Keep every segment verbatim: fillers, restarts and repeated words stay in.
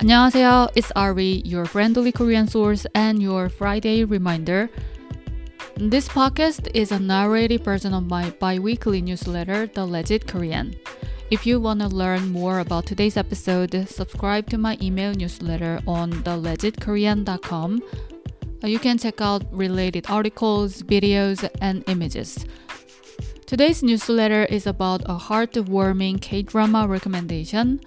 안녕하세요, it's Ari, your friendly Korean source and your Friday reminder. This podcast is an already version of my bi-weekly newsletter, The Legit Korean. If you want to learn more about today's episode, subscribe to my email newsletter on the legit korean dot com. You can check out related articles, videos, and images. Today's newsletter is about a heartwarming K-drama recommendation,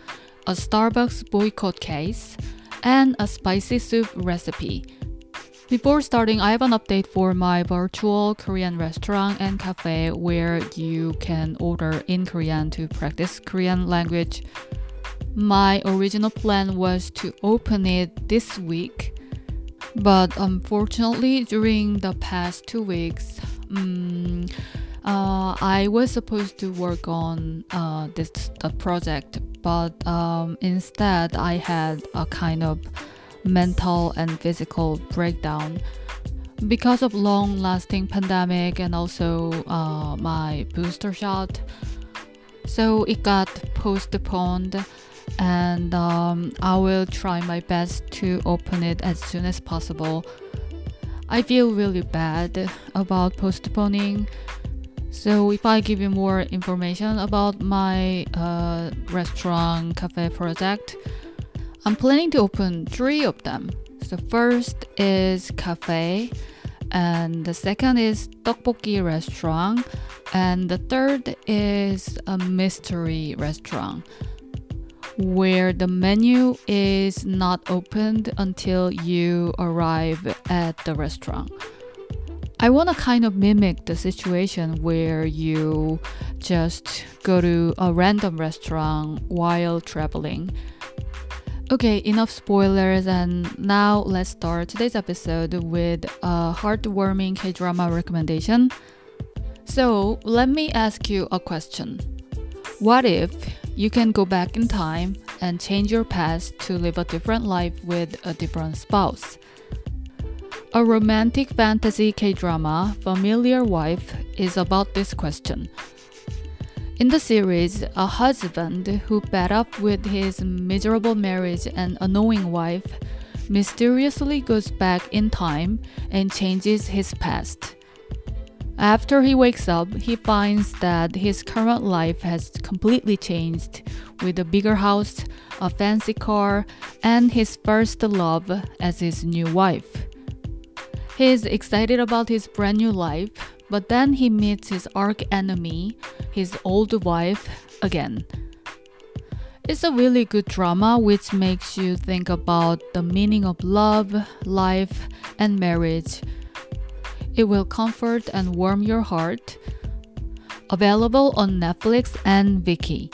a Starbucks boycott case, and a spicy soup recipe. Before starting, I have an update for my virtual Korean restaurant and cafe where you can order in Korean to practice Korean language. My original plan was to open it this week, but unfortunately during the past two weeks, um, uh, I was supposed to work on uh, this the project, but um, instead I had a kind of mental and physical breakdown because of long-lasting pandemic and also uh, my booster shot. So it got postponed, and um, I will try my best to open it as soon as possible. I feel really bad about postponing. So if I give you more information about my uh, restaurant cafe project, I'm planning to open three of them. So first is cafe, and the second is tteokbokki restaurant, and the third is a mystery restaurant where the menu is not opened until you arrive at the restaurant. I want to kind of mimic the situation where you just go to a random restaurant while traveling. Okay, enough spoilers, and now let's start today's episode with a heartwarming K-drama recommendation. So let me ask you a question. What if you can go back in time and change your past to live a different life with a different spouse? A romantic fantasy K-drama, Familiar Wife, is about this question. In the series, a husband who fed up with his miserable marriage and annoying wife mysteriously goes back in time and changes his past. After he wakes up, he finds that his current life has completely changed, with a bigger house, a fancy car, and his first love as his new wife. He is excited about his brand new life, but then he meets his arch-enemy, his old wife, again. It's a really good drama which makes you think about the meaning of love, life, and marriage. It will comfort and warm your heart. Available on Netflix and Viki.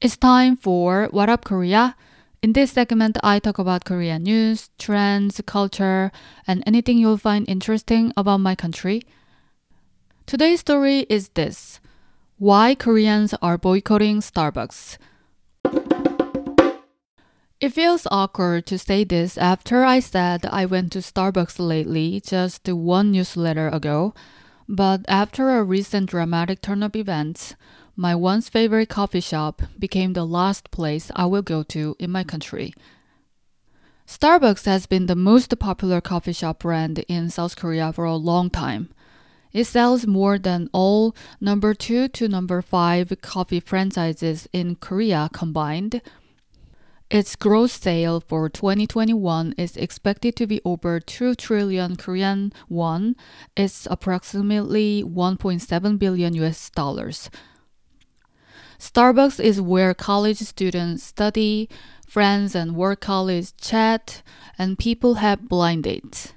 It's time for What Up Korea? In this segment, I talk about Korean news, trends, culture, and anything you'll find interesting about my country. Today's story is this: why Koreans are boycotting Starbucks. It feels awkward to say this after I said I went to Starbucks lately just one newsletter ago, but after a recent dramatic turn of events, my once favorite coffee shop became the last place I will go to in my country. Starbucks has been the most popular coffee shop brand in South Korea for a long time. It sells more than all number two to number five coffee franchises in Korea combined. Its gross sale for twenty twenty-one is expected to be over two trillion Korean won. It's approximately one point seven billion U S dollars. Starbucks is where college students study, friends and work colleagues chat, and people have blind dates.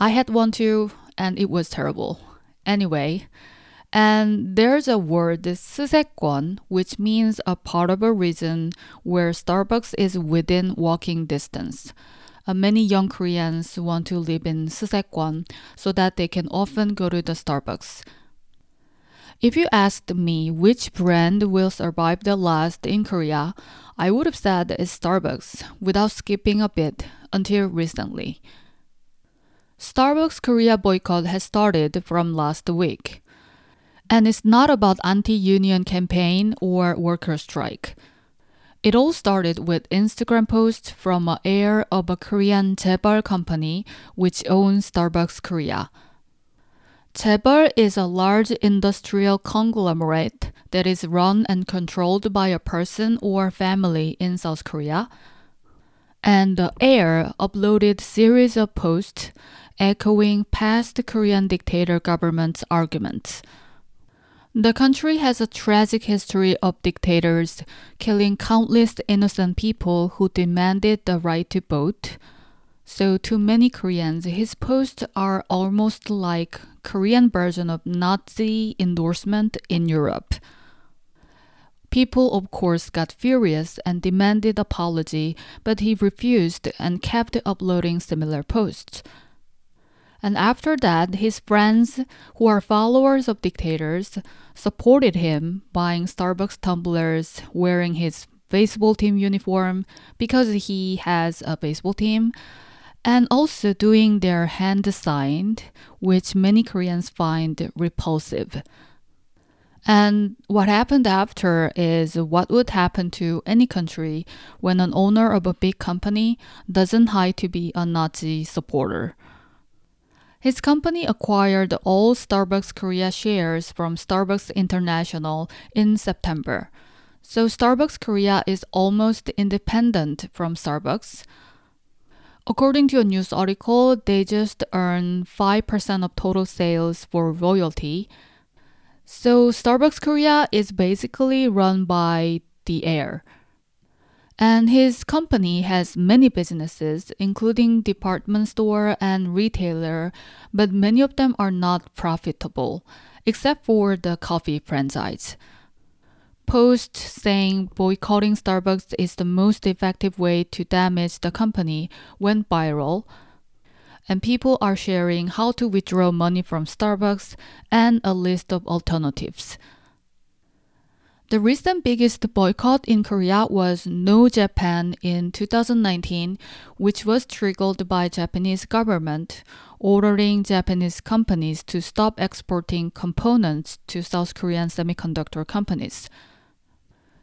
I had one too, and it was terrible. Anyway, and there's a word, seu-saek-gwon, which means a part of a region where Starbucks is within walking distance. Uh, many young Koreans want to live in seu-saek-gwon so that they can often go to the Starbucks. If you asked me which brand will survive the last in Korea, I would have said it's Starbucks, without skipping a bit, until recently. Starbucks Korea boycott has started from last week. And it's not about anti-union campaign or worker strike. It all started with Instagram posts from an heir of a Korean chaebol company which owns Starbucks Korea. Chaebol is a large industrial conglomerate that is run and controlled by a person or family in South Korea. And the heir uploaded series of posts echoing past Korean dictator government's arguments. The country has a tragic history of dictators killing countless innocent people who demanded the right to vote. So to many Koreans, his posts are almost like Korean version of Nazi endorsement in Europe. People, of course, got furious and demanded apology, but he refused and kept uploading similar posts. And after that, his friends, who are followers of dictators, supported him, buying Starbucks tumblers, wearing his baseball team uniform because he has a baseball team, and also doing their hand sign, which many Koreans find repulsive. And what happened after is what would happen to any country when an owner of a big company doesn't hide to be a Nazi supporter. His company acquired all Starbucks Korea shares from Starbucks International in September. So Starbucks Korea is almost independent from Starbucks. According to a news article, they just earn five percent of total sales for royalty. So Starbucks Korea is basically run by the heir. And his company has many businesses, including department store and retailer, but many of them are not profitable, except for the coffee franchise. Posts saying boycotting Starbucks is the most effective way to damage the company went viral, and people are sharing how to withdraw money from Starbucks and a list of alternatives. The recent biggest boycott in Korea was No Japan in two thousand nineteen, which was triggered by Japanese government ordering Japanese companies to stop exporting components to South Korean semiconductor companies.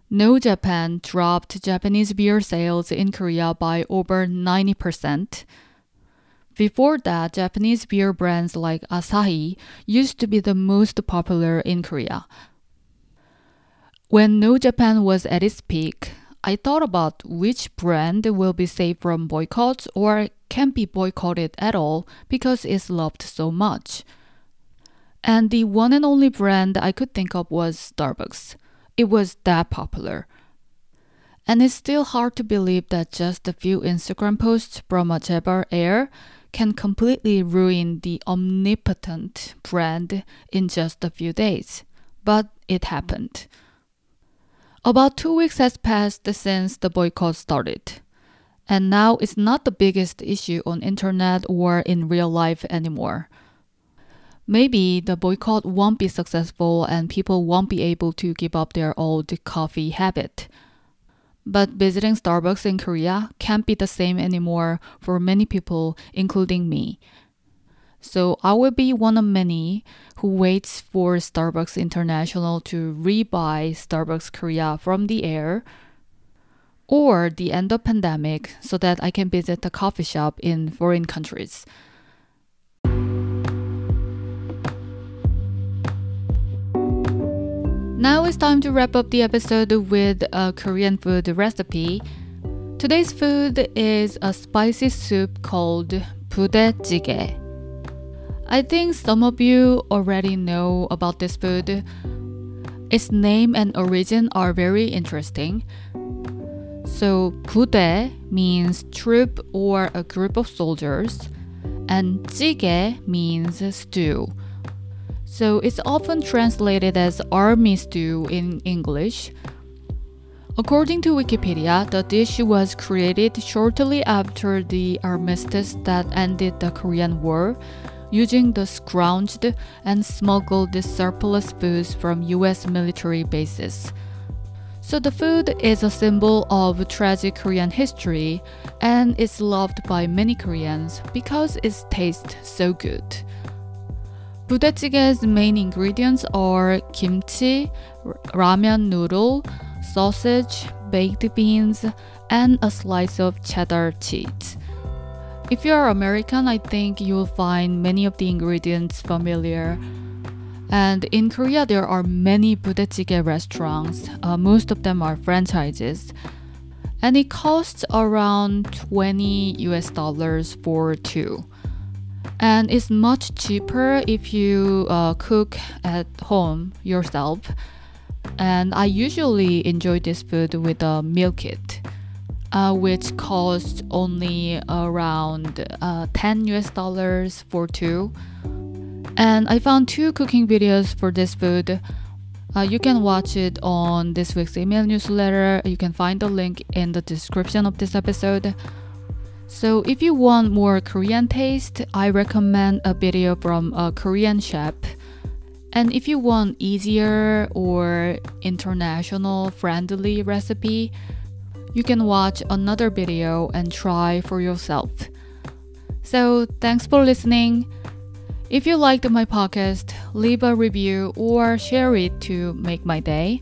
No Japan dropped Japanese beer sales in Korea by over ninety percent. Before that, Japanese beer brands like Asahi used to be the most popular in Korea. When No Japan was at its peak, I thought about which brand will be safe from boycotts or can't be boycotted at all because it's loved so much. And the one and only brand I could think of was Starbucks. It was that popular. And it's still hard to believe that just a few Instagram posts from a chaebol heir can completely ruin the omnipotent brand in just a few days. But it happened. About two weeks has passed since the boycott started, and now it's not the biggest issue on internet or in real life anymore. Maybe the boycott won't be successful and people won't be able to give up their old coffee habit. But visiting Starbucks in Korea can't be the same anymore for many people, including me. So I will be one of many who waits for Starbucks International to rebuy Starbucks Korea from the heir or the end of pandemic so that I can visit the coffee shop in foreign countries. Now it's time to wrap up the episode with a Korean food recipe. Today's food is a spicy soup called budae jjigae. I think some of you already know about this food. Its name and origin are very interesting. So, budae means troop or a group of soldiers, and jjigae means stew. So, it's often translated as army stew in English. According to Wikipedia, the dish was created shortly after the armistice that ended the Korean War, using the scrounged and smuggled surplus foods from U S military bases. So the food is a symbol of tragic Korean history, and it's loved by many Koreans because its tastes so good. Budae jjigae's main ingredients are kimchi, ramen noodle, sausage, baked beans, and a slice of cheddar cheese. If you are American, I think you will find many of the ingredients familiar. And in Korea, there are many budae jjigae restaurants. Uh, most of them are franchises. And it costs around twenty U S dollars for two. And it's much cheaper if you uh, cook at home yourself. And I usually enjoy this food with a meal kit, uh, which costs only around uh, ten U S dollars for two. And I found two cooking videos for this food. Uh, you can watch it on this week's email newsletter. You can find the link in the description of this episode. So if you want more Korean taste, I recommend a video from a Korean chef. And if you want easier or international friendly recipe, you can watch another video and try for yourself. So thanks for listening. If you liked my podcast, leave a review or share it to make my day.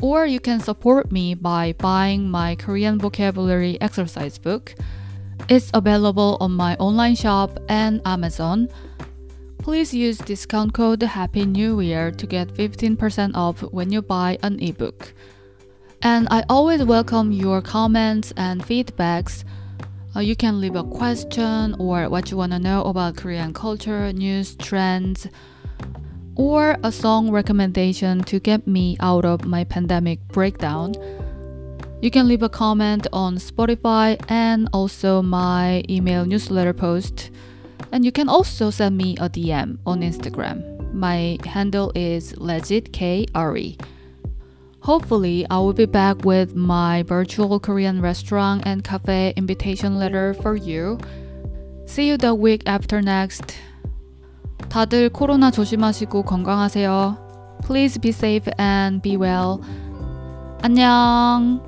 Or you can support me by buying my Korean vocabulary exercise book. It's available on my online shop and Amazon. Please use discount code Happy New Year to get fifteen percent off when you buy an ebook. And I always welcome your comments and feedbacks. Uh, you can leave a question or what you want to know about Korean culture, news, trends, or a song recommendation to get me out of my pandemic breakdown. You can leave a comment on Spotify and also my email newsletter post. And you can also send me a D M on Instagram. My handle is legitkre. Hopefully, I will be back with my virtual Korean restaurant and cafe invitation letter for you. See you the week after next. 다들 코로나 조심하시고 건강하세요. Please be safe and be well. 안녕.